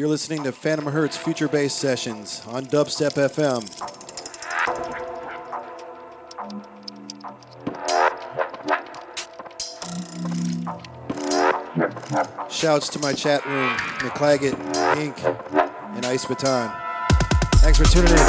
You're listening to Phantom Hertz Future Bass Sessions on Dubstep FM. Shouts to my chat room, McClaggett, Inc., and Ice Baton. Thanks for tuning in.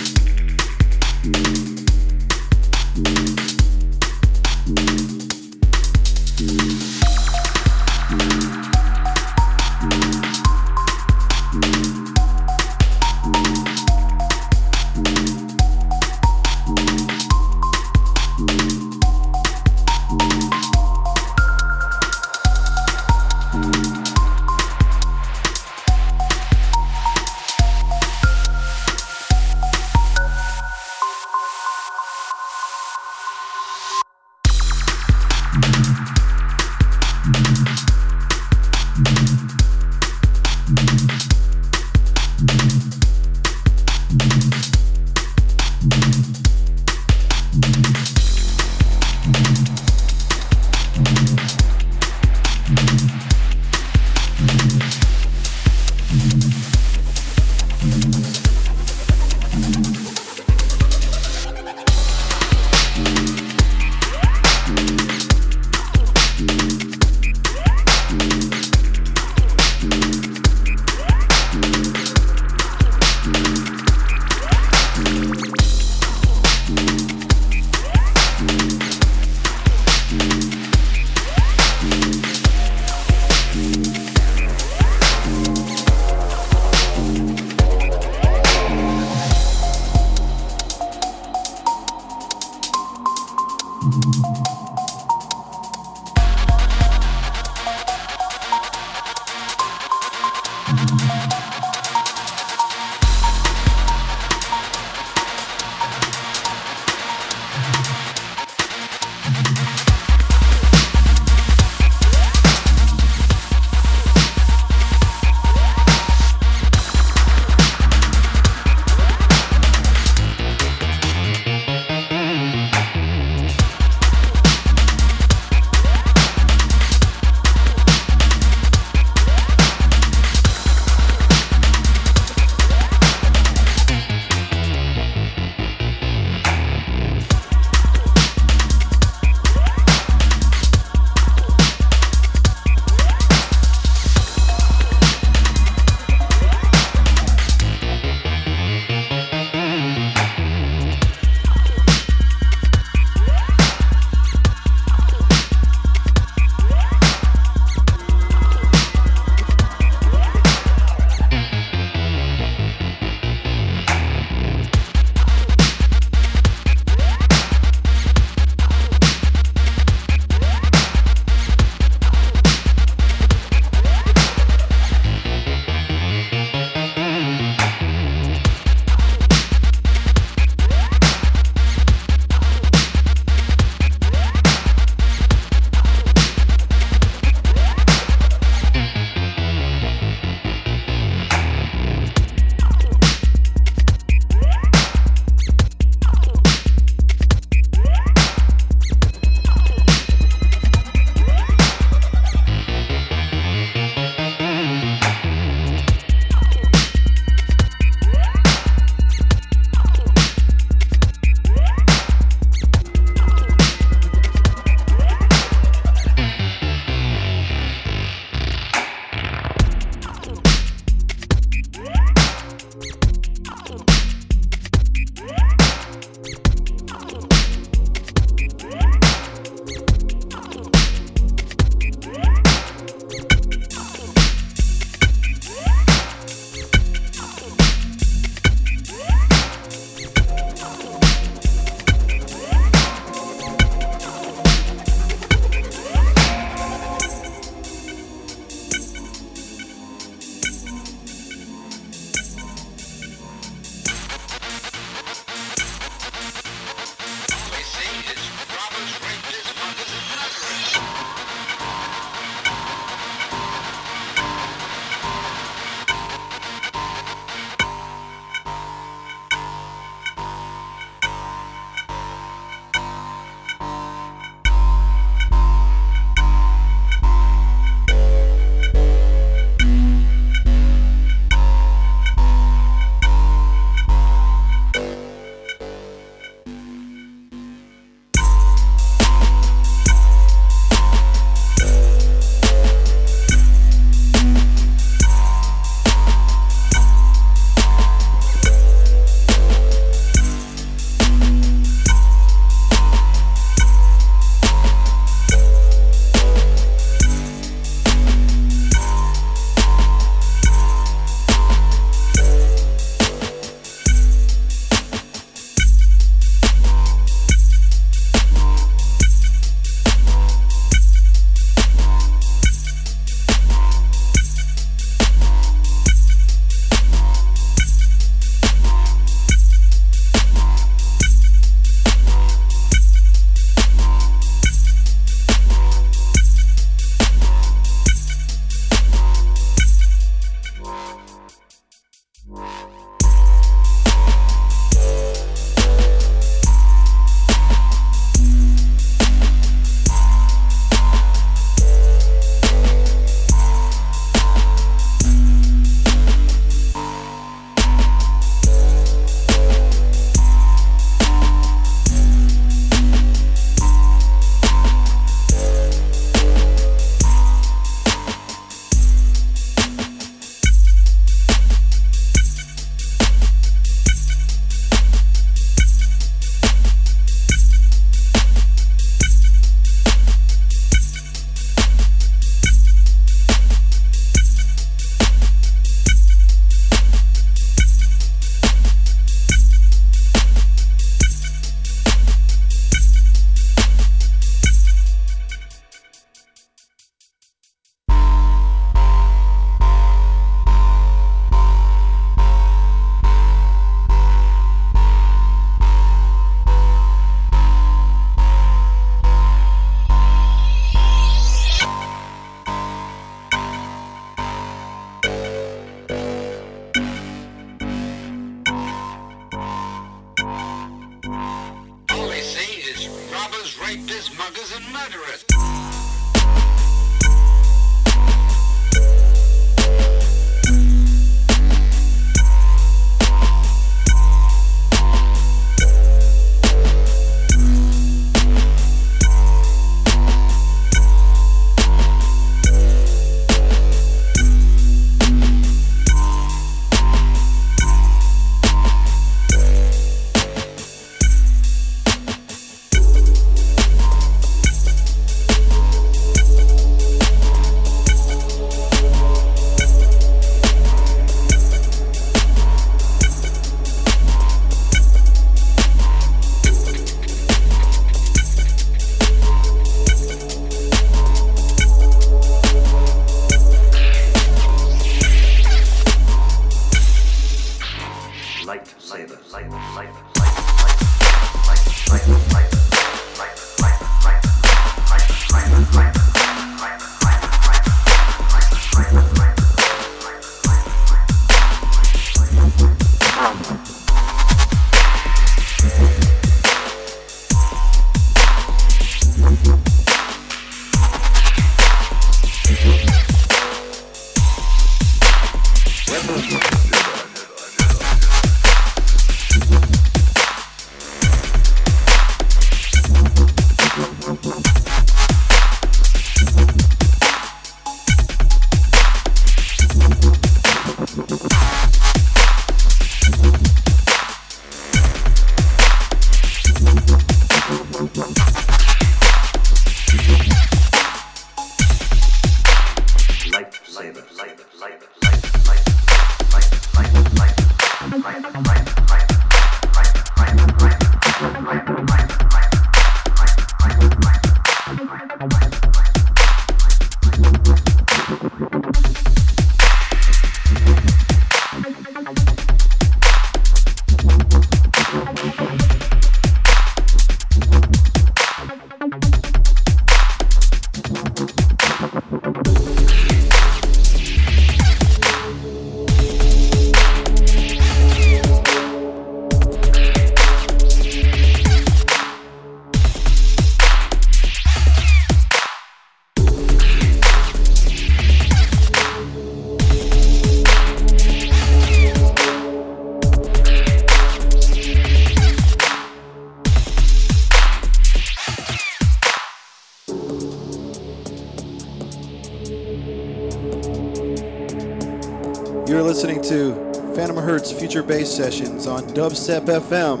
Bass sessions on Dubstep FM.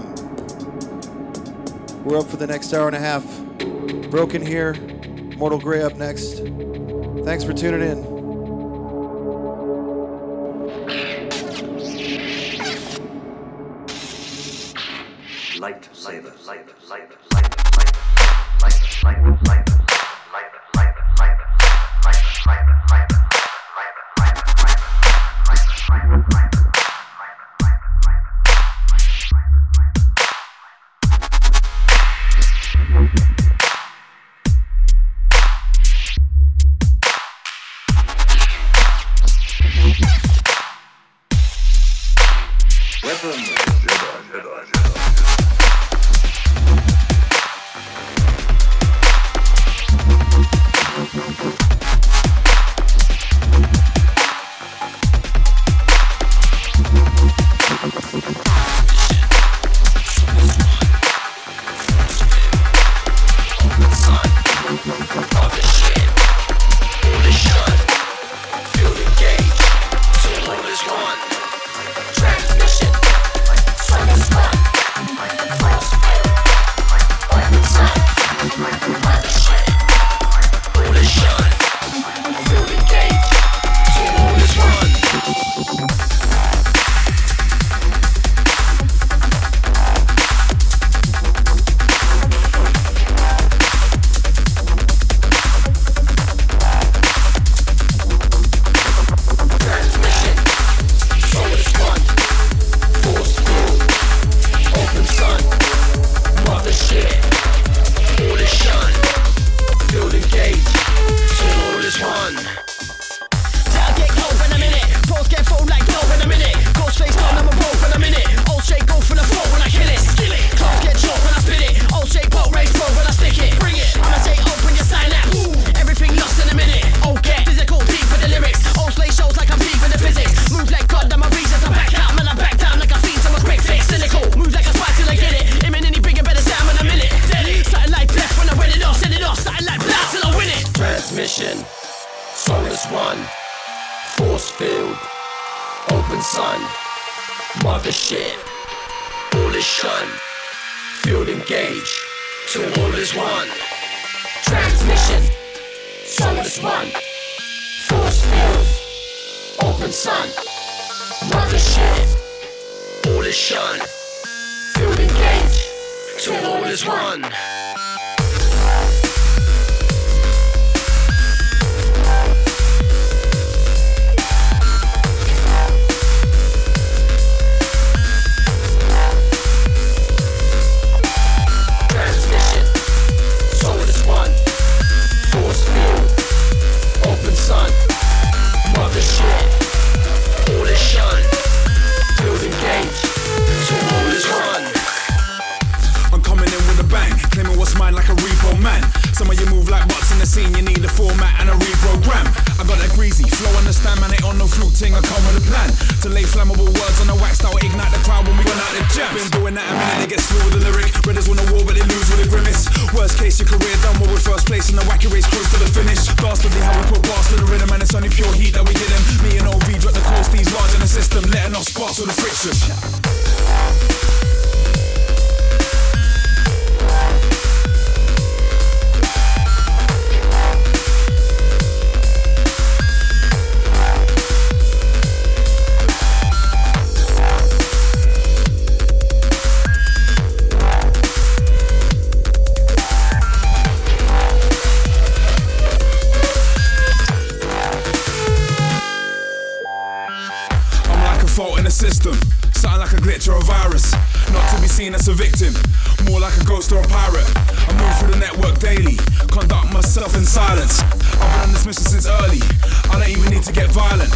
We're up for the next hour and a half. Broken here, Mortal Grey up next. Thanks for tuning in. system. Sound like a glitch or a virus, not to be seen as a victim, more like a ghost or a pirate. I move through the network daily, conduct myself in silence. I've been on this mission since early, I don't even need to get violent.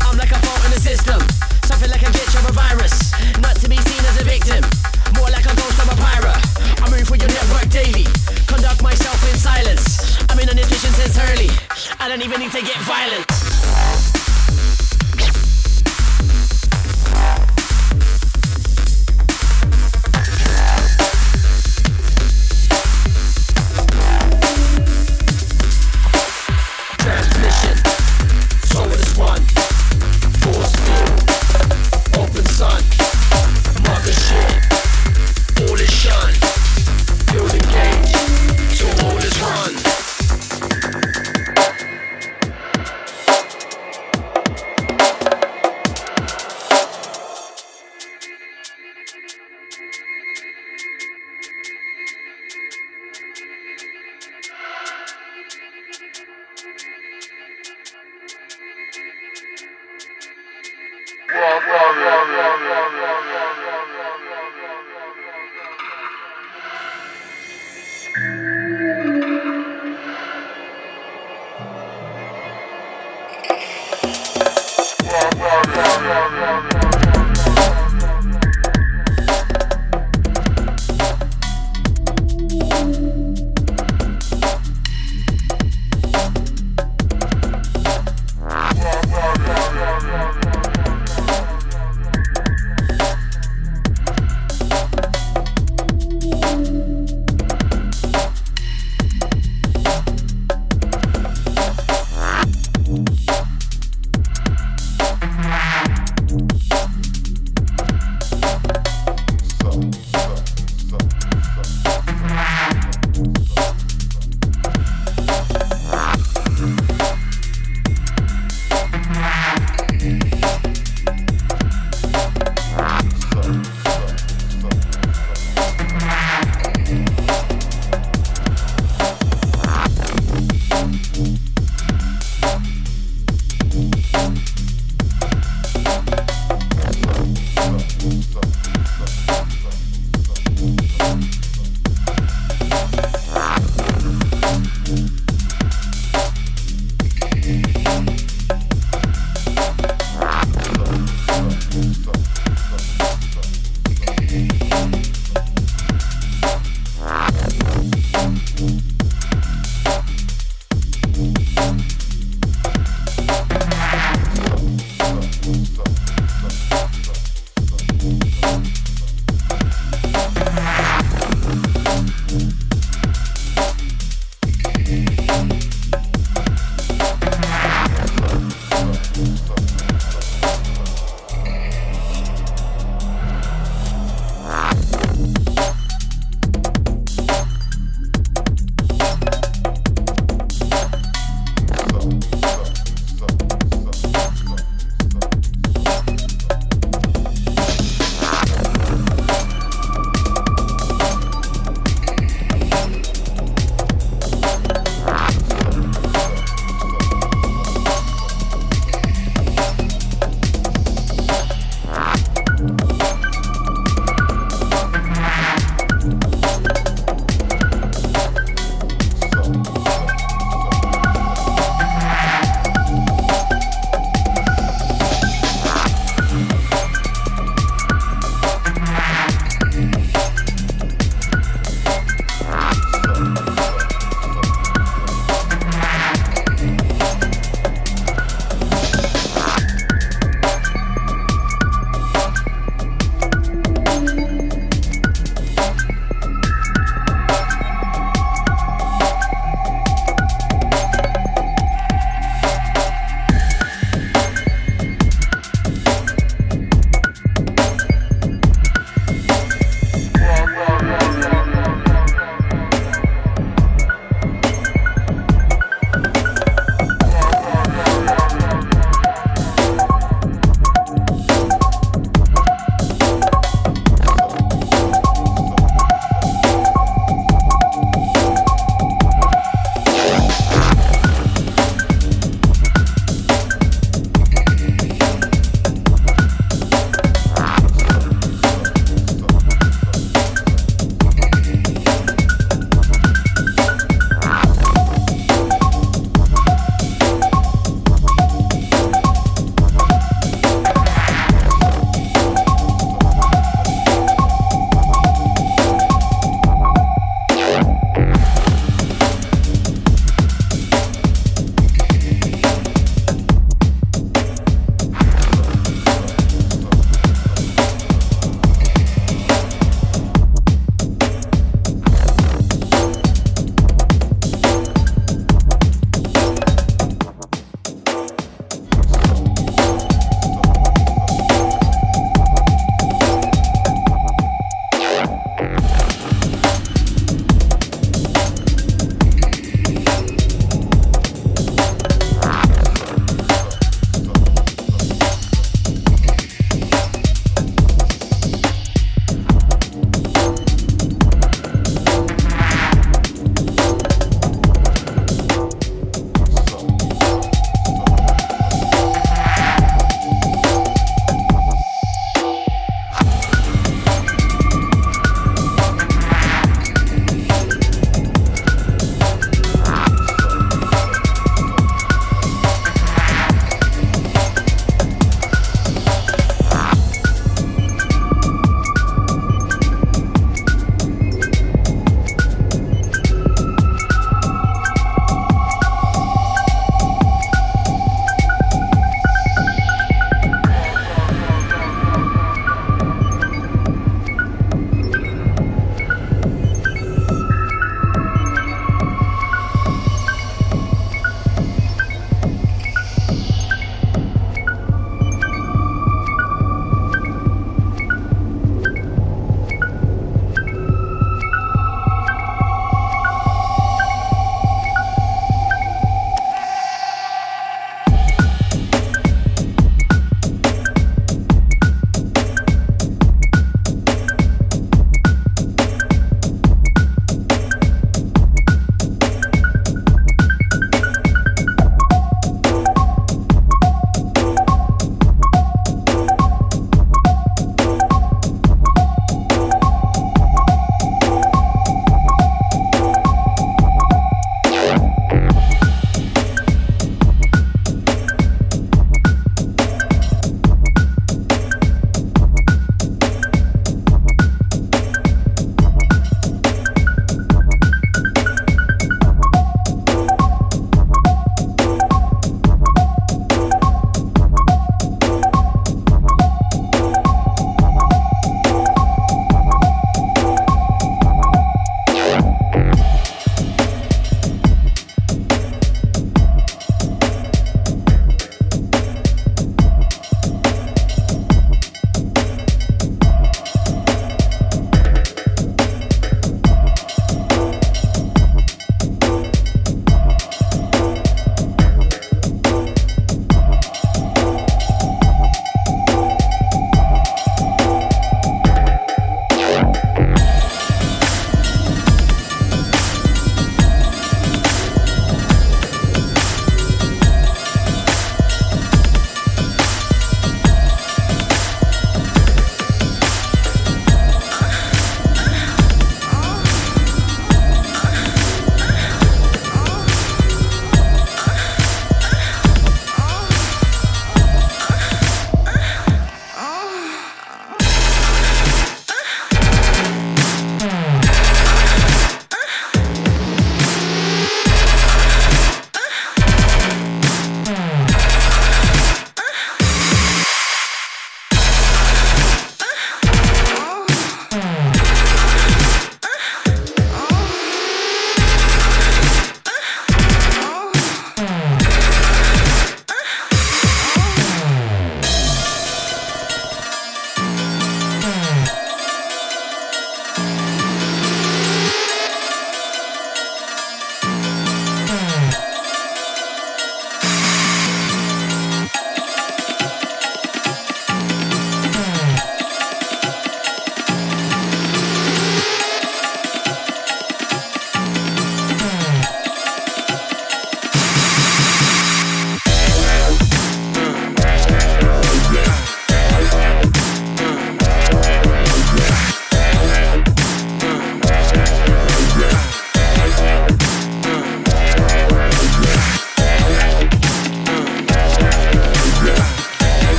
I'm like a fault in the system, something like a glitch or a virus, not to be seen as a victim, more like a ghost or a pirate. I move through your network daily, conduct myself in silence. I've been on this mission since early, I don't even need to get violent.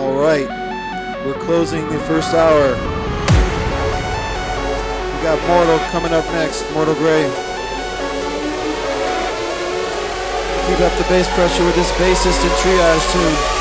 All right, we're closing the first hour. We got Mortal coming up next, Mortal Grey. Keep up the bass pressure with this bassist and triage tune.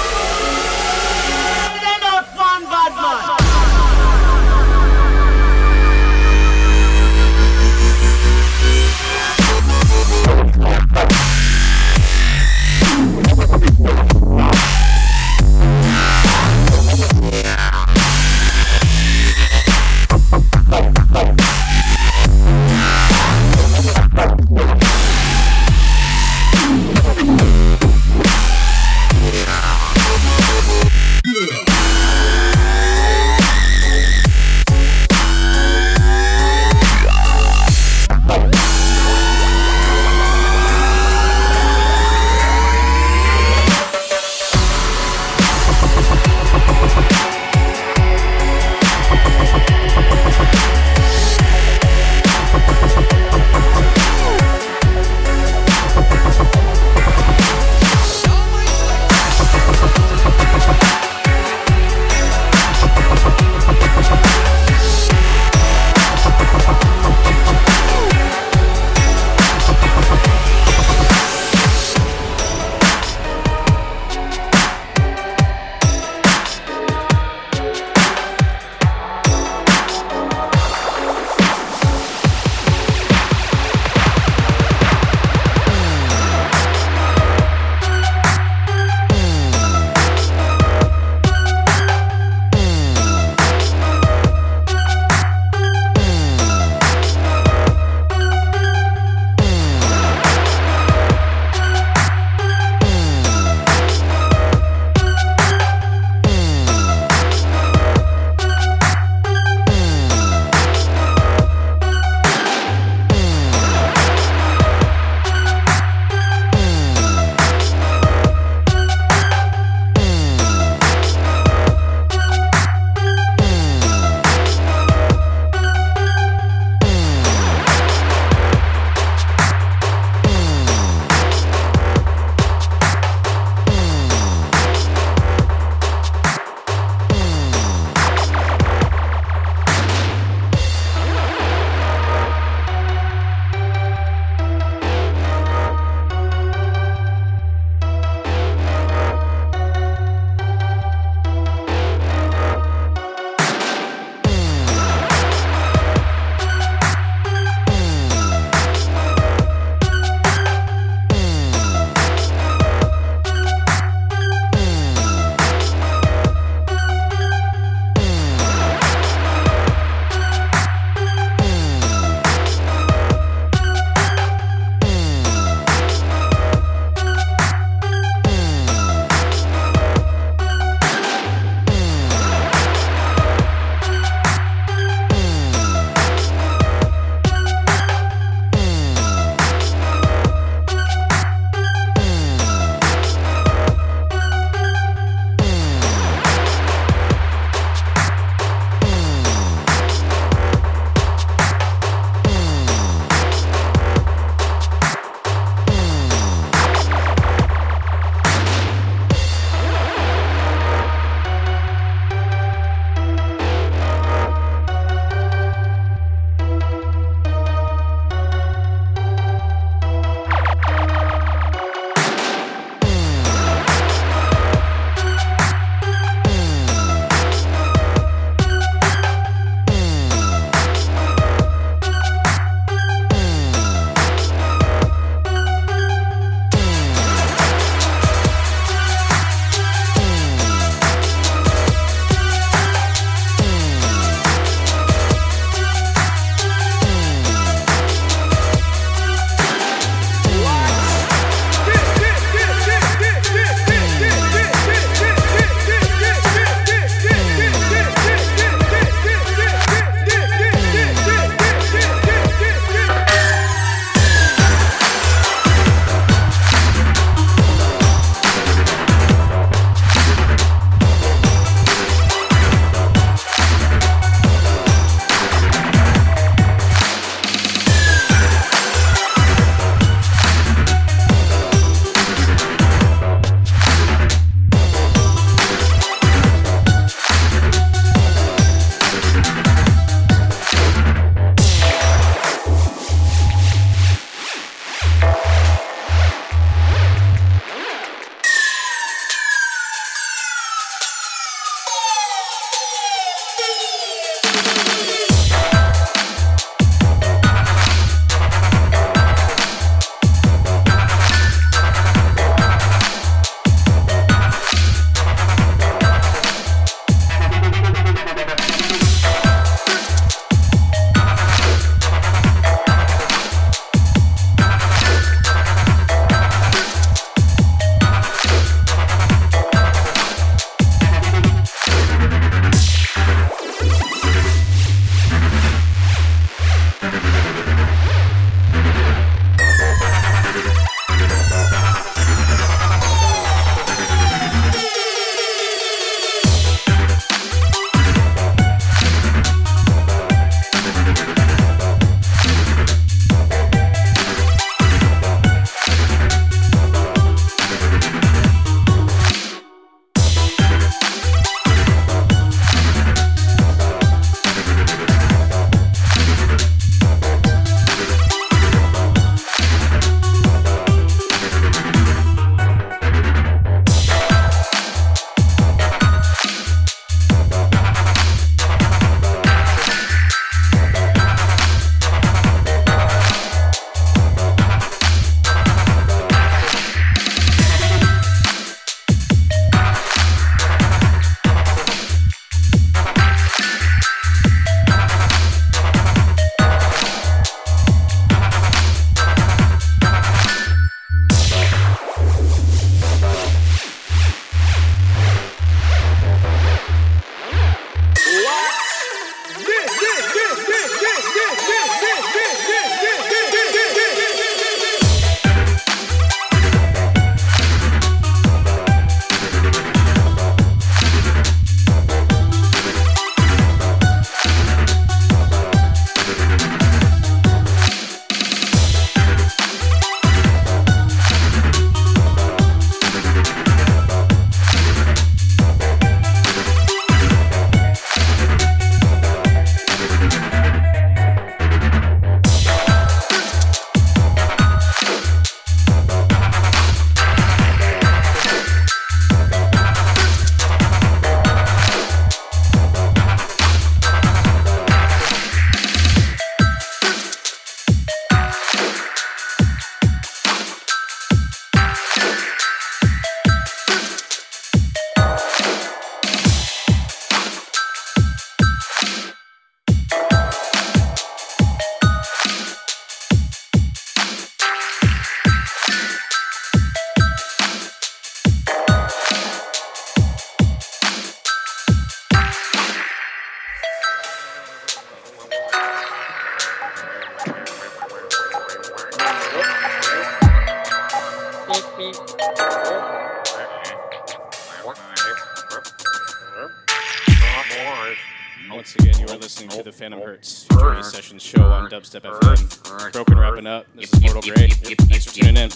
Once again, you are listening to the Phantom Hertz Q&A Sessions show on Dubstep FM. Broken wrapping up. This is Mortal Grey. Thanks for tuning in.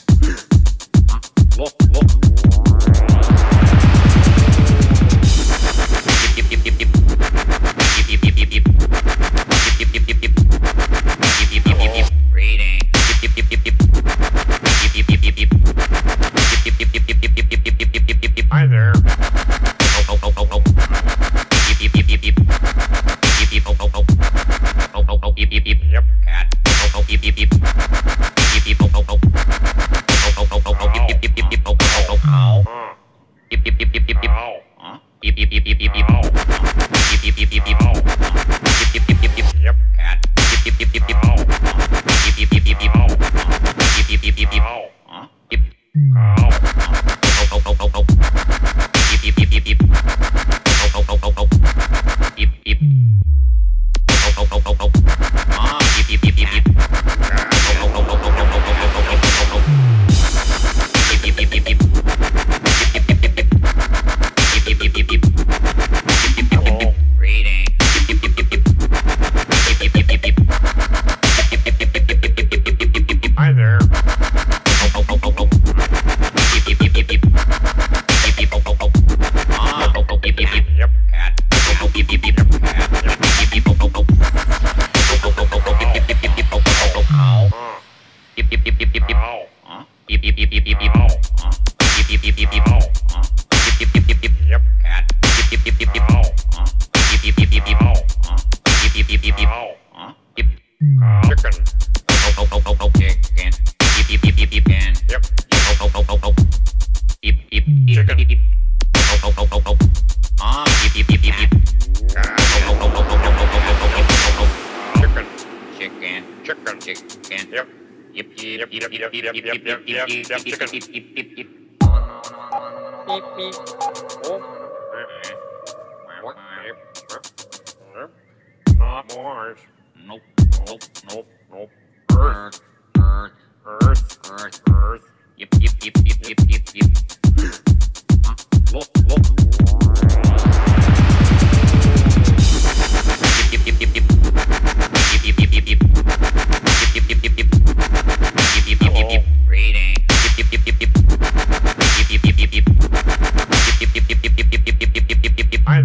Hi there. Hi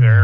there.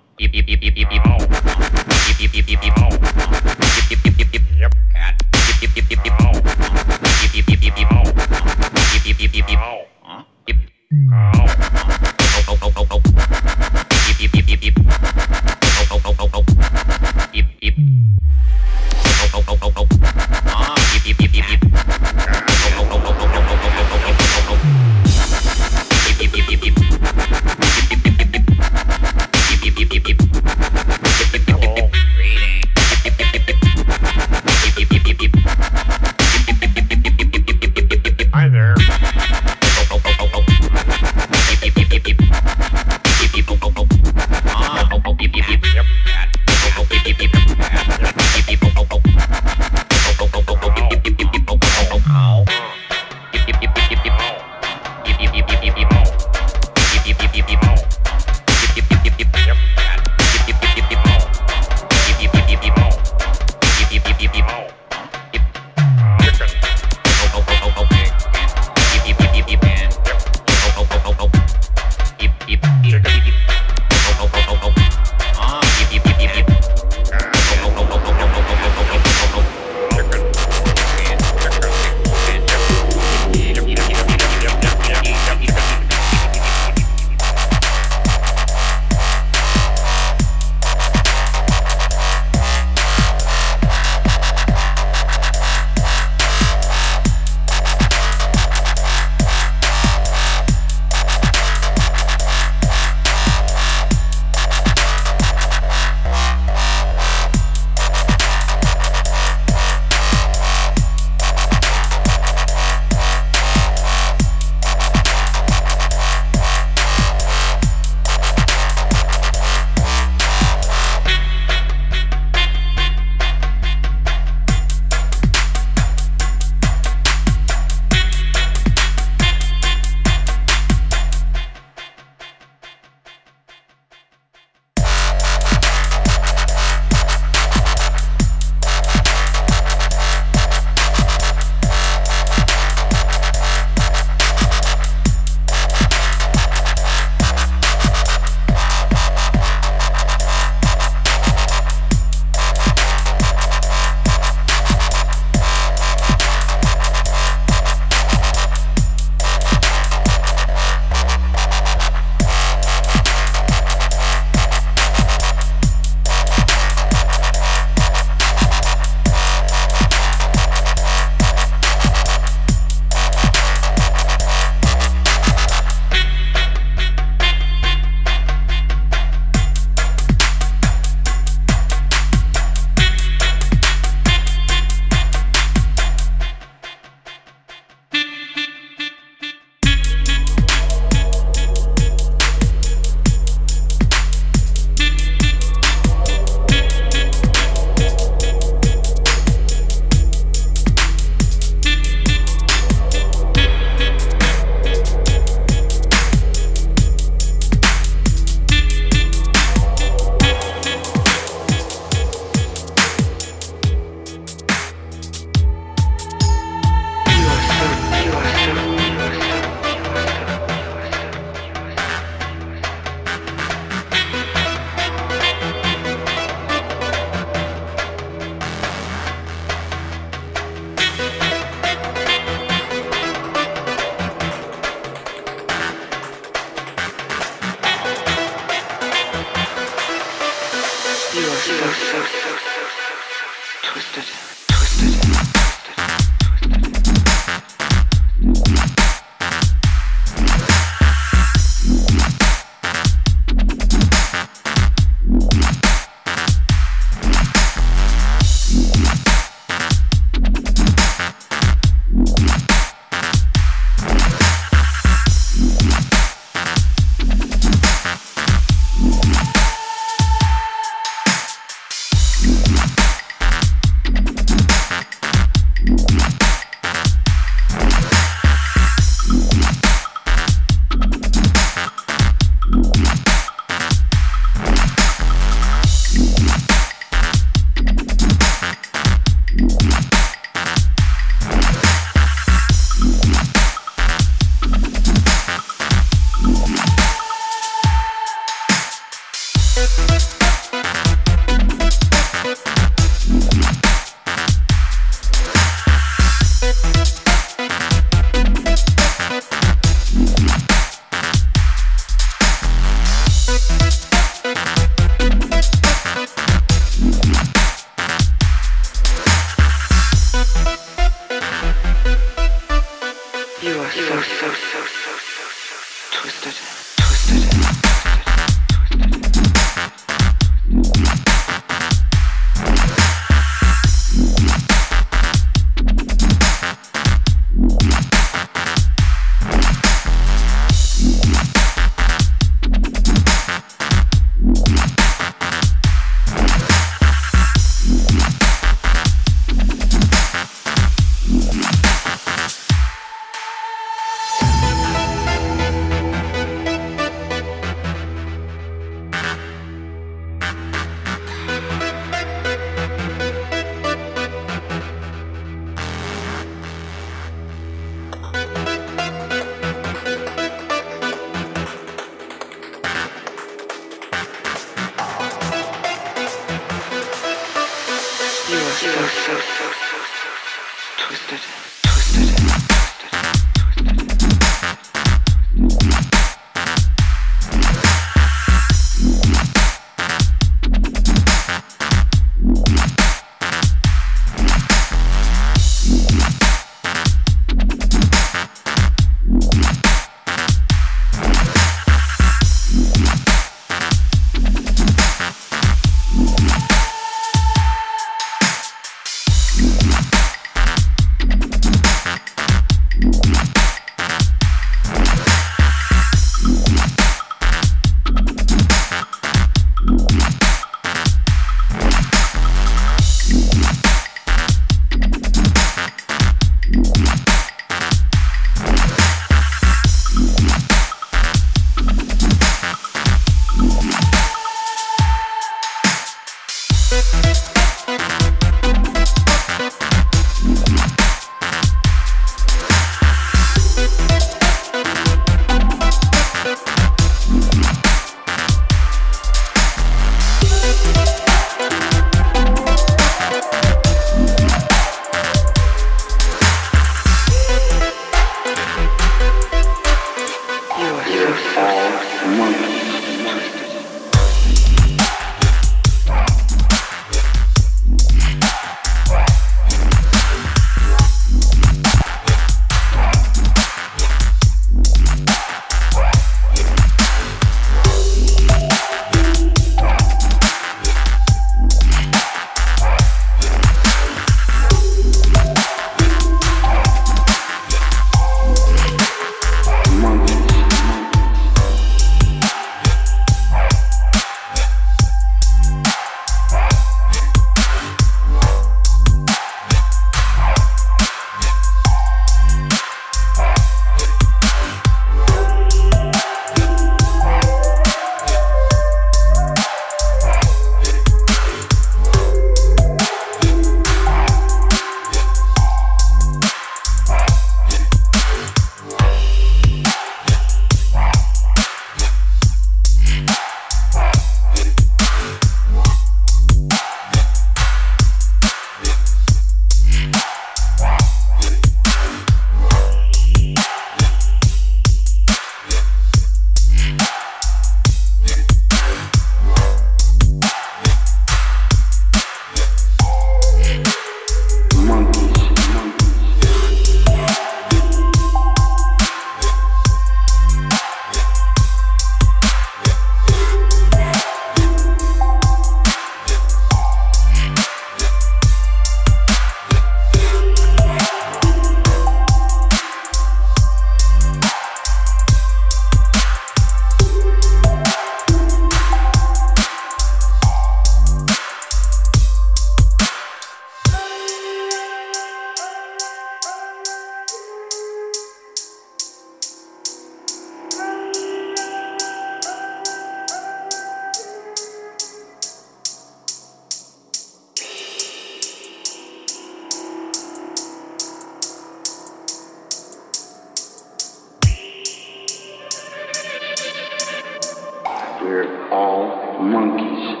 all monkeys.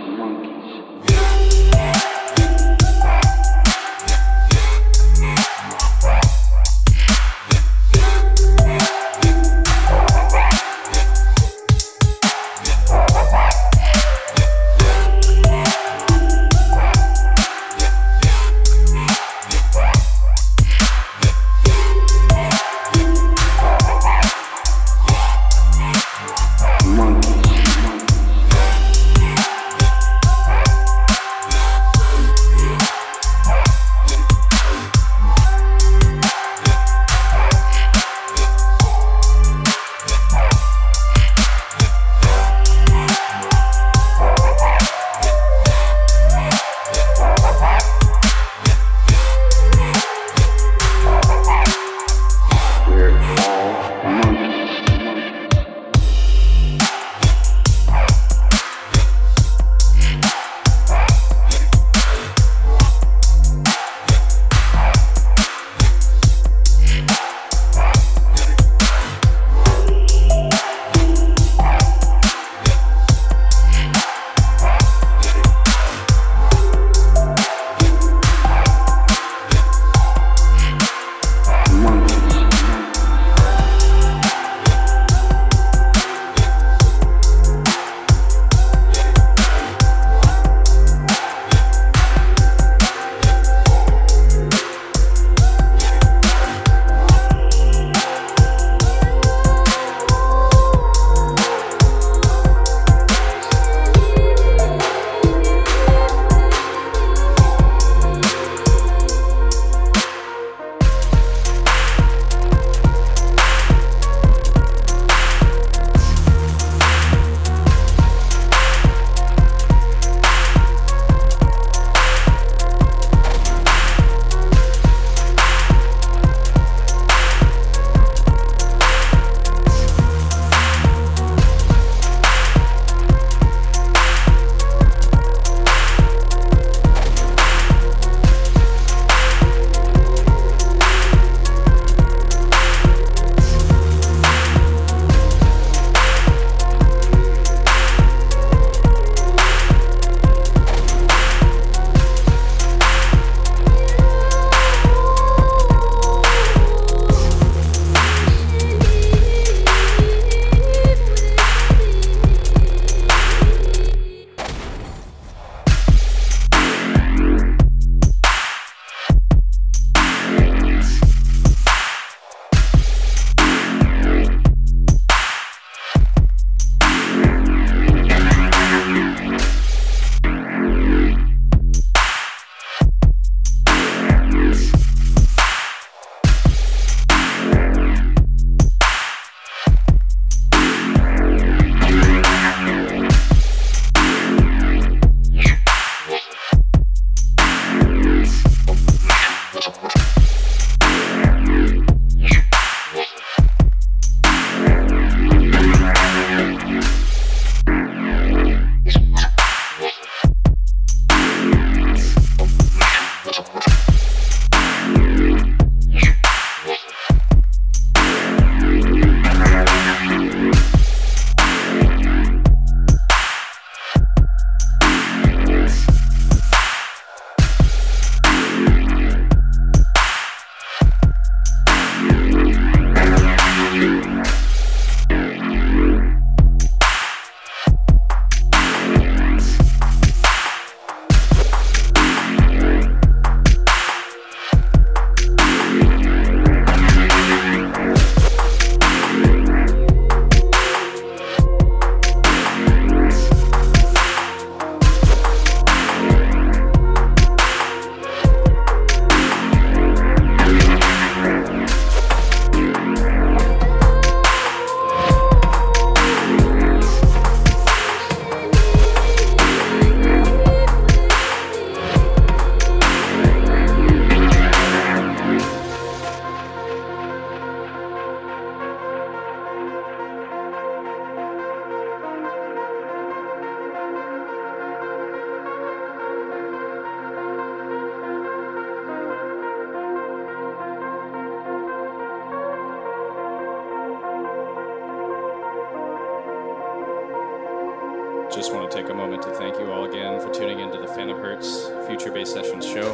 just want to take a moment to thank you all again for tuning into the Phantom Hertz Future Bass Sessions show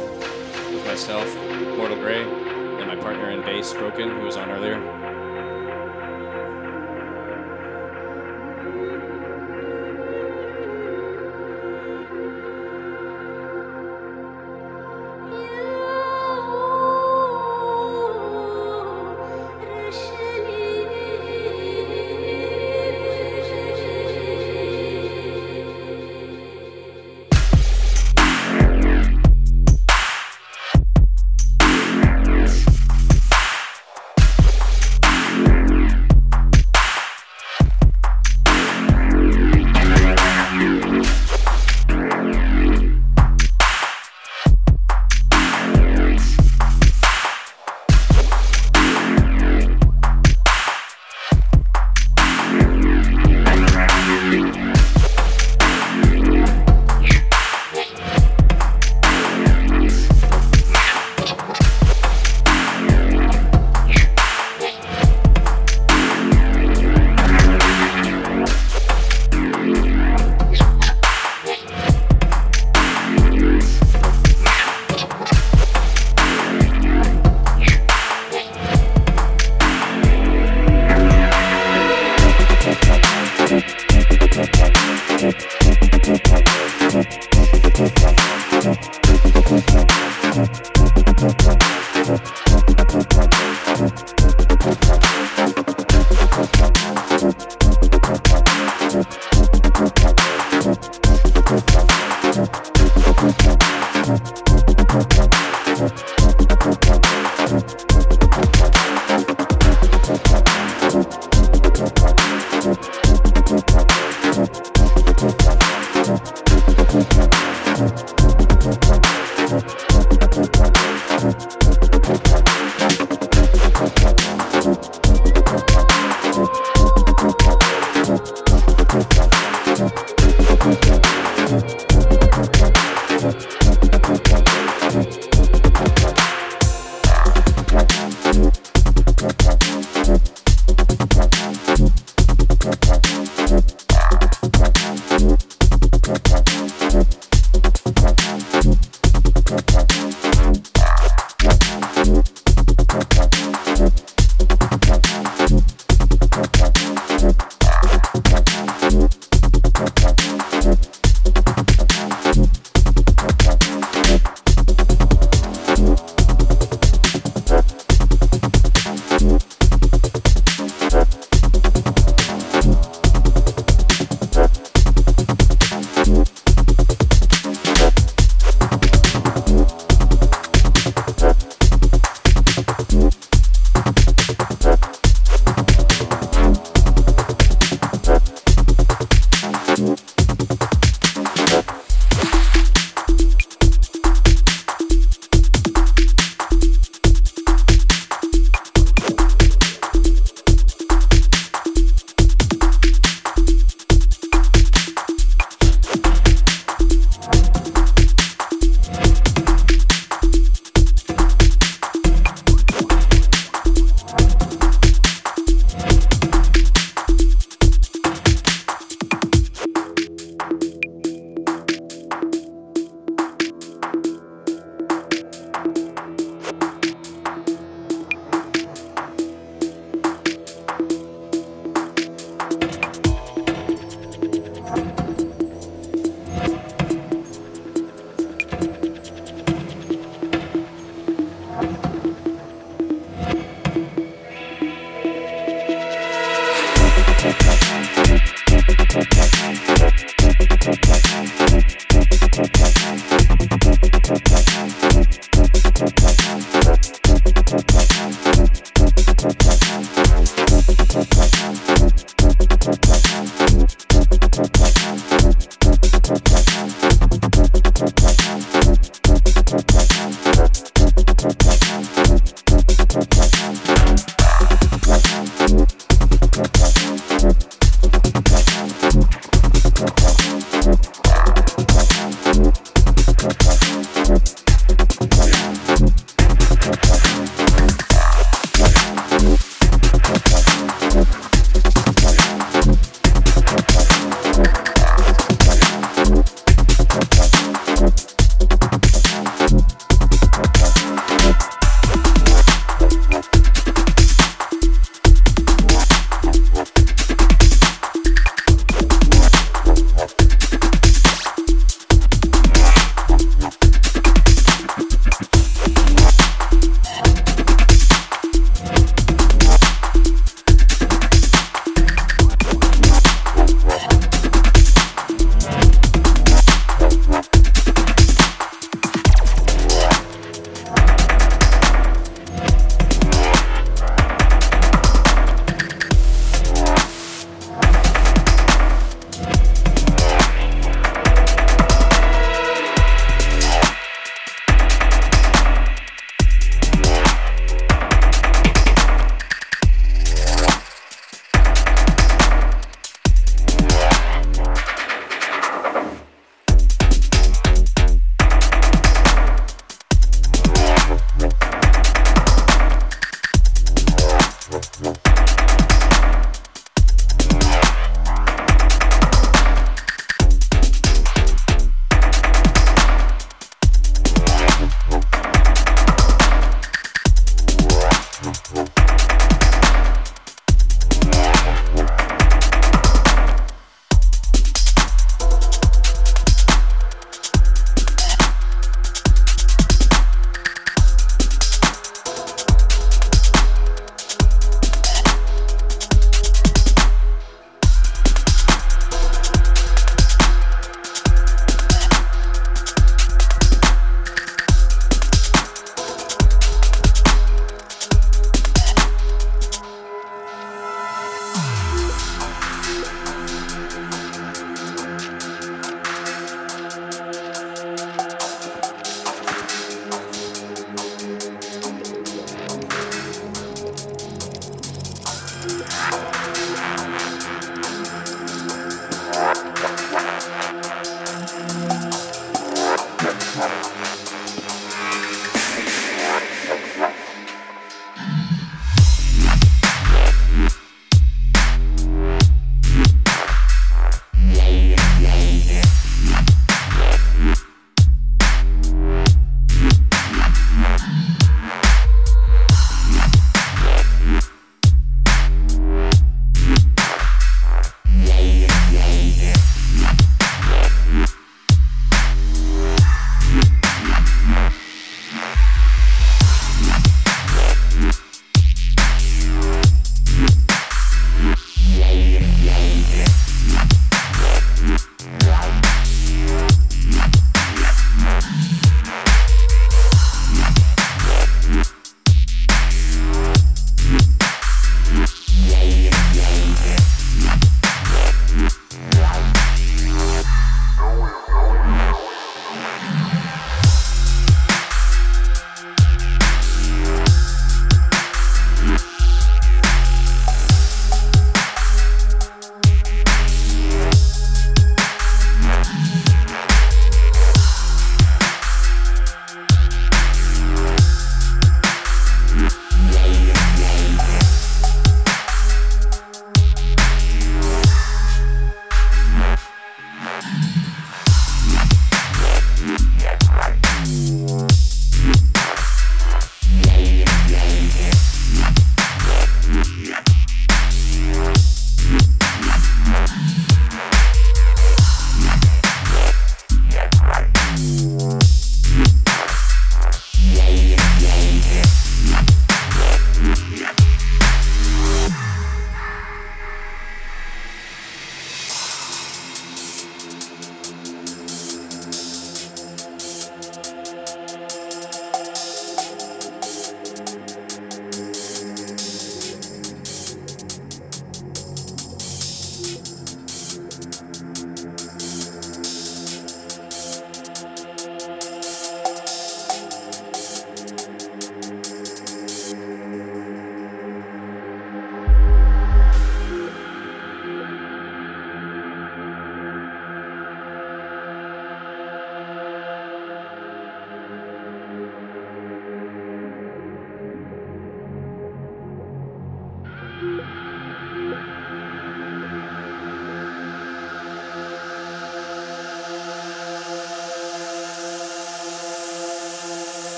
with myself, Mortal Grey, and my partner in bass, Broken, who was on earlier.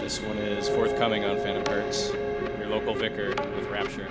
This one is forthcoming on Phantom Hertz, your local vicar with Rapture.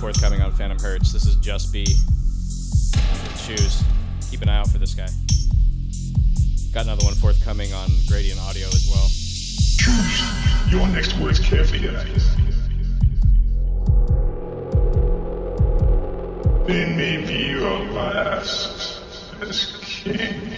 Forthcoming on Phantom Hertz. This is Just B. Choose. Keep an eye out for this guy. Got another one forthcoming on Gradient Audio as well. Choose your next words carefully. They may be your last as king.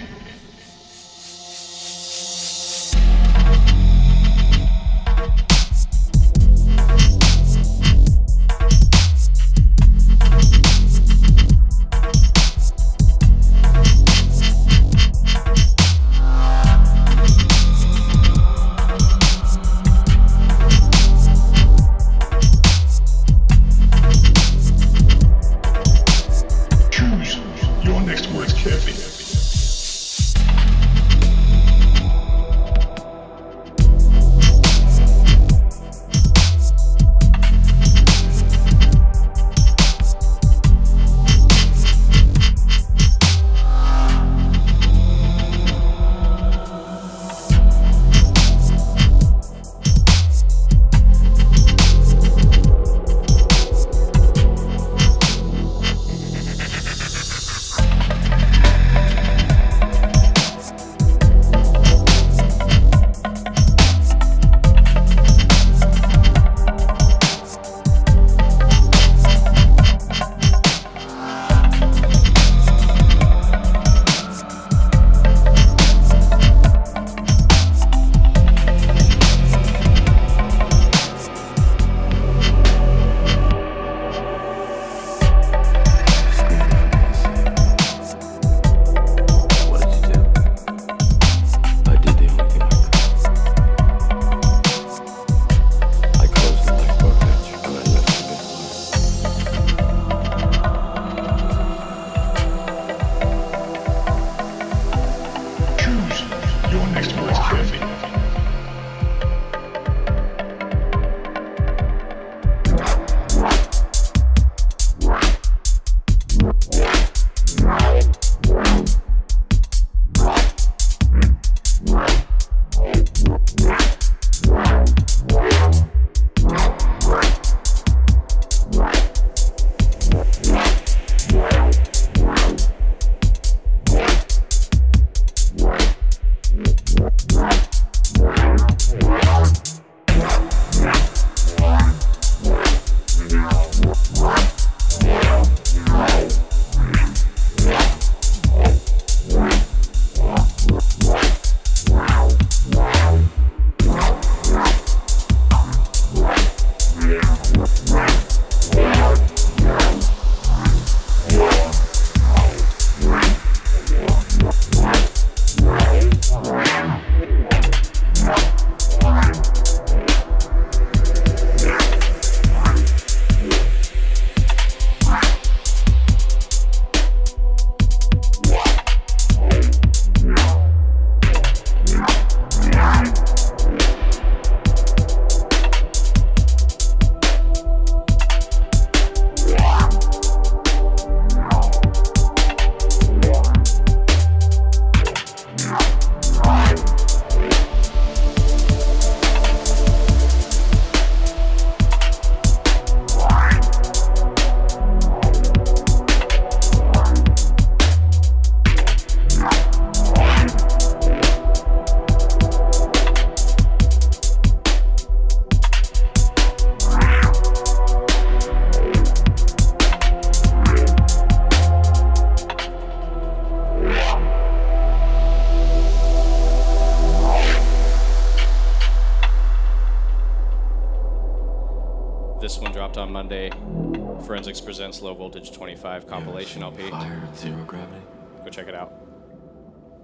Forensics presents low-voltage 25 compilation LP. Fire, zero gravity. Go check it out.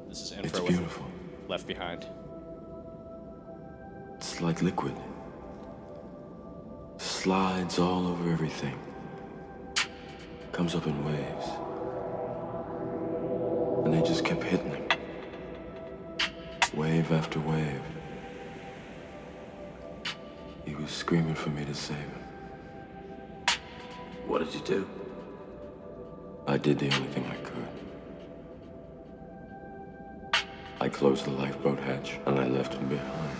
This is Infra with Left Behind. It's like liquid. Slides all over everything. Comes up in waves. And they just kept hitting him. Wave after wave. He was screaming for me to save him. What did you do? I did the only thing I could. I closed the lifeboat hatch and I left him behind.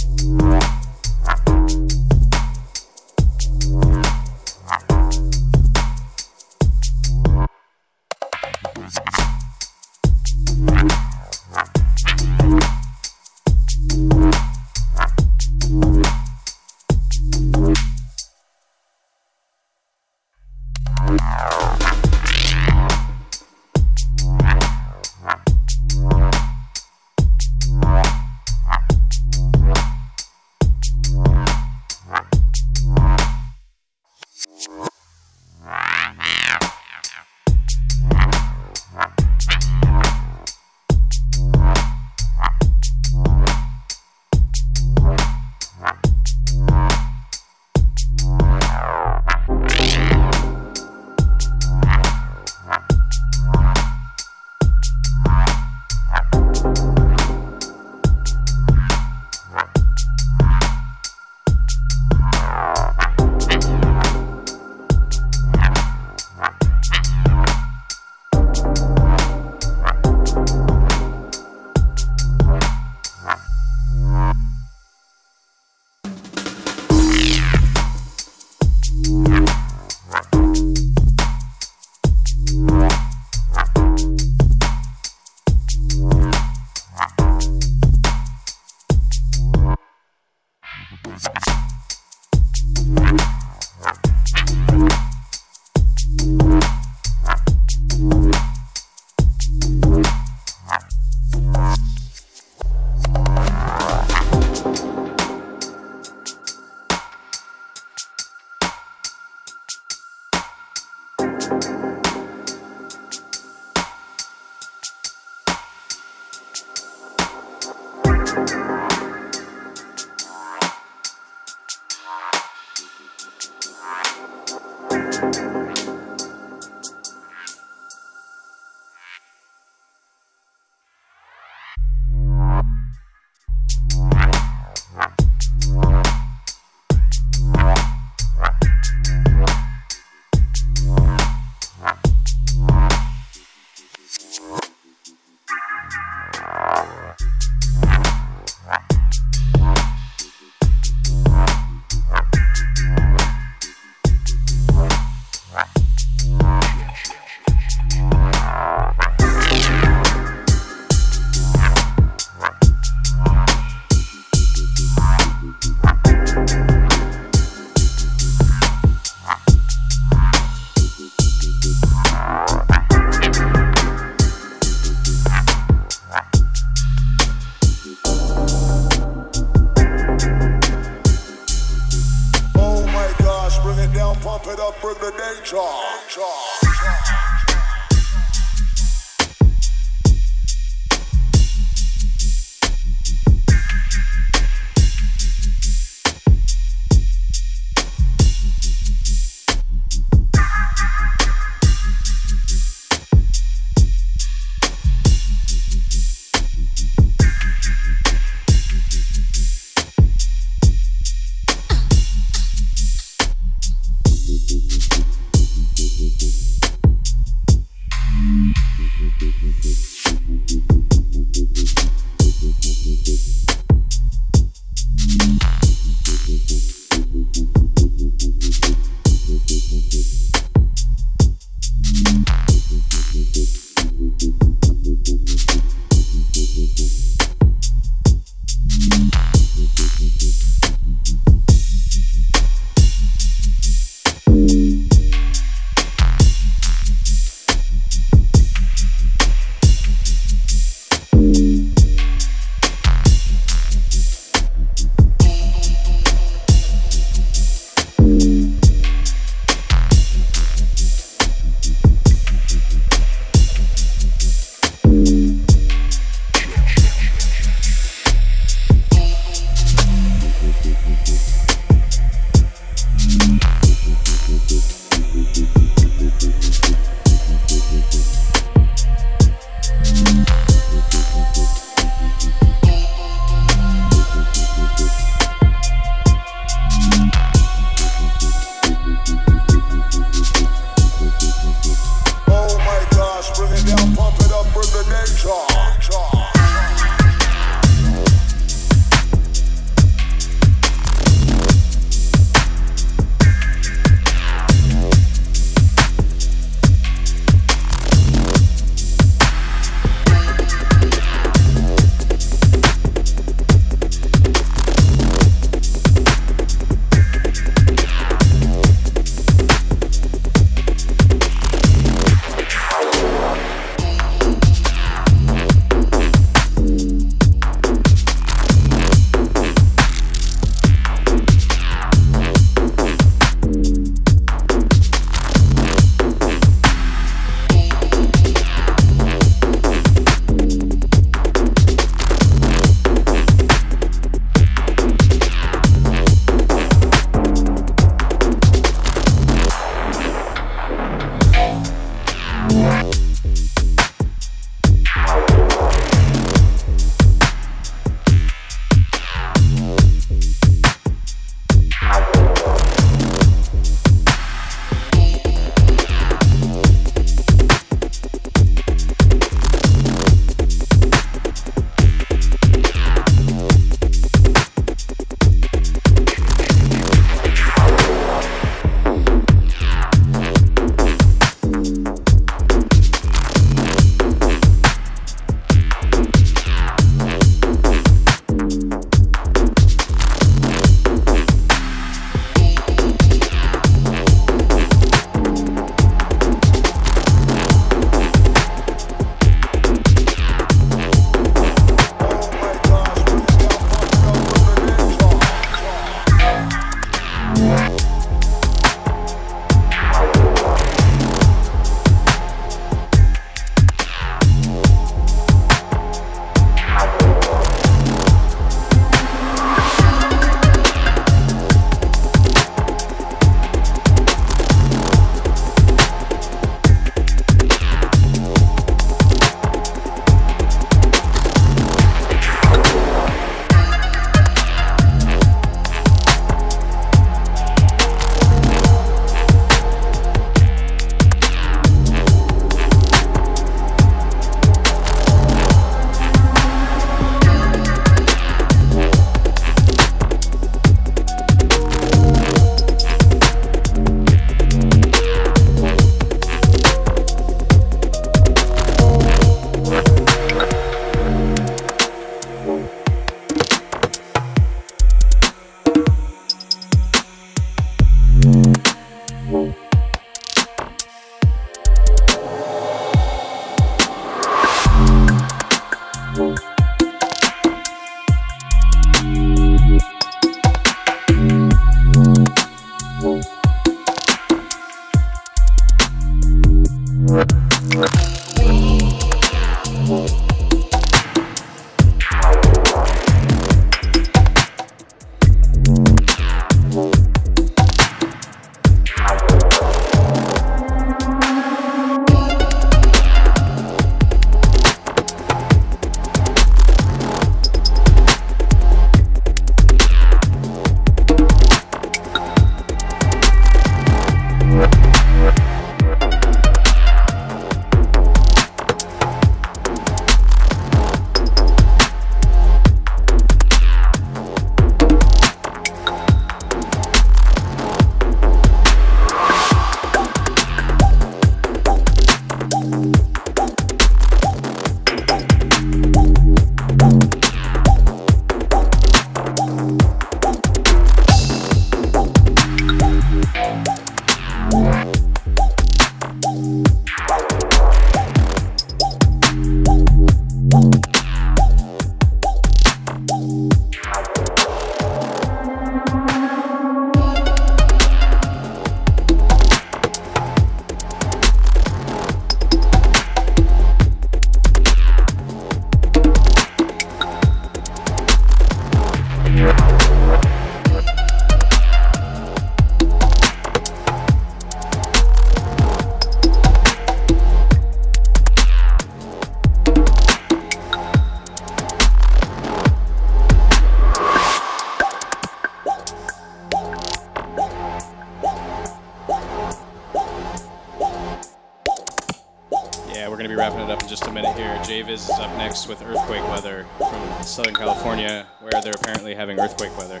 it up in just a minute here. Javis is up next with earthquake weather from Southern California, where they're apparently having earthquake weather.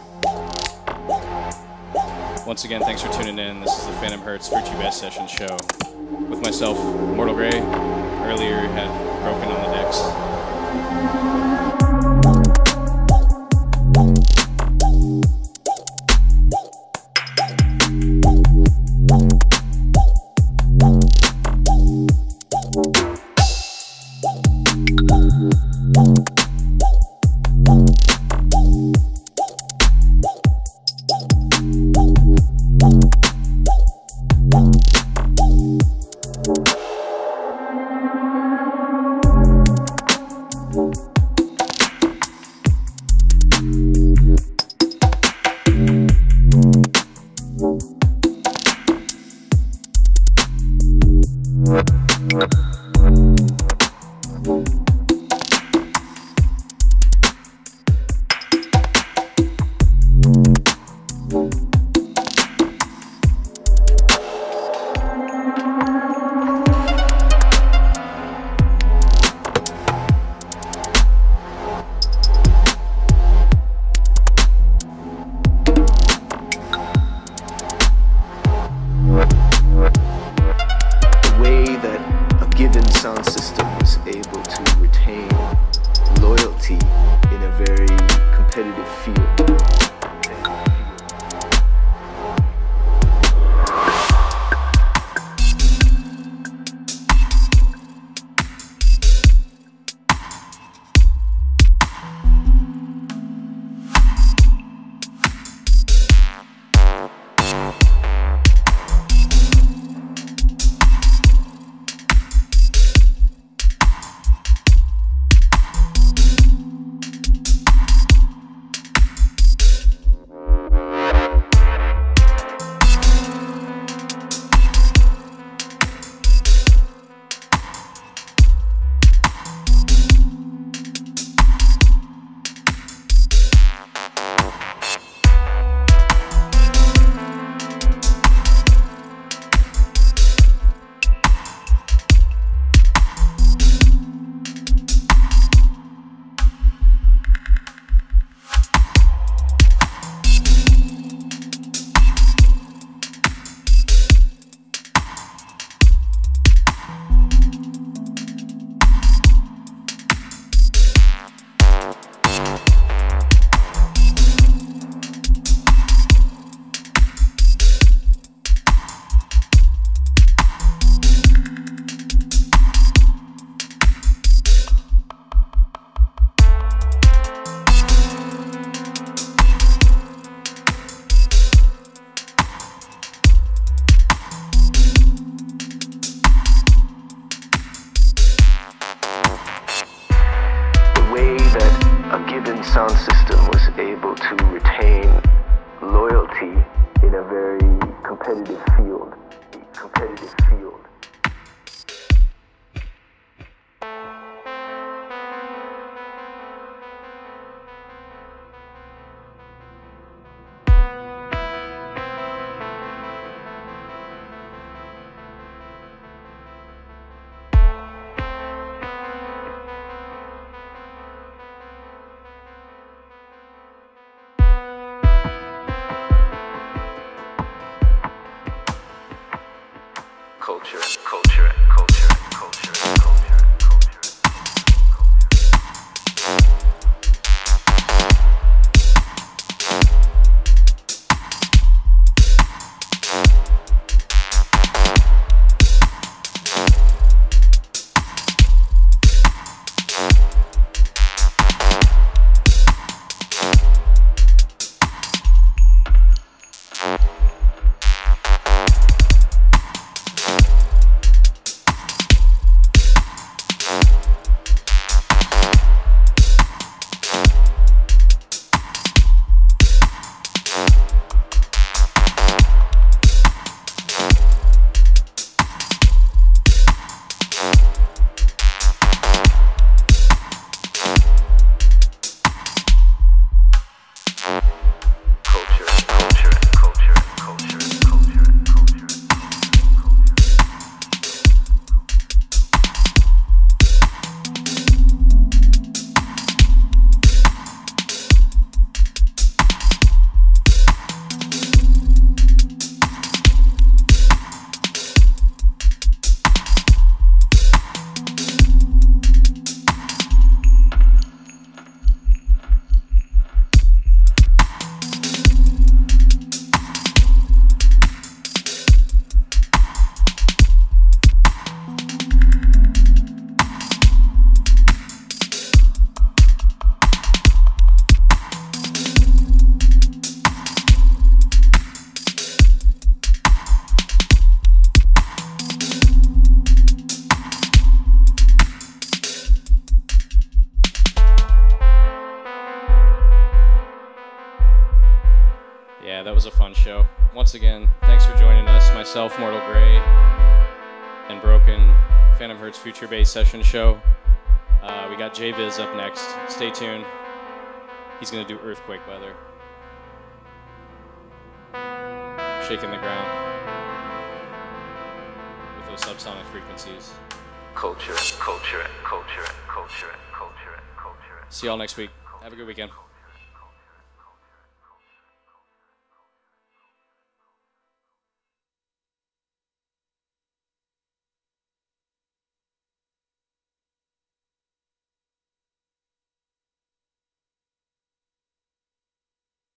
Once again, thanks for tuning in. This is the Phantom Hertz Virtue Bass Session show with myself, Mortal Grey. Earlier had broken on the decks. show. Once again, thanks for joining us. Myself, Mortal Grey, and Broken, Phantom Hertz Future Bass Session Show. We got J-Viz up next. Stay tuned. He's going to do earthquake weather. Shaking the ground with those subsonic frequencies. Culture. See y'all next week. Have a good weekend.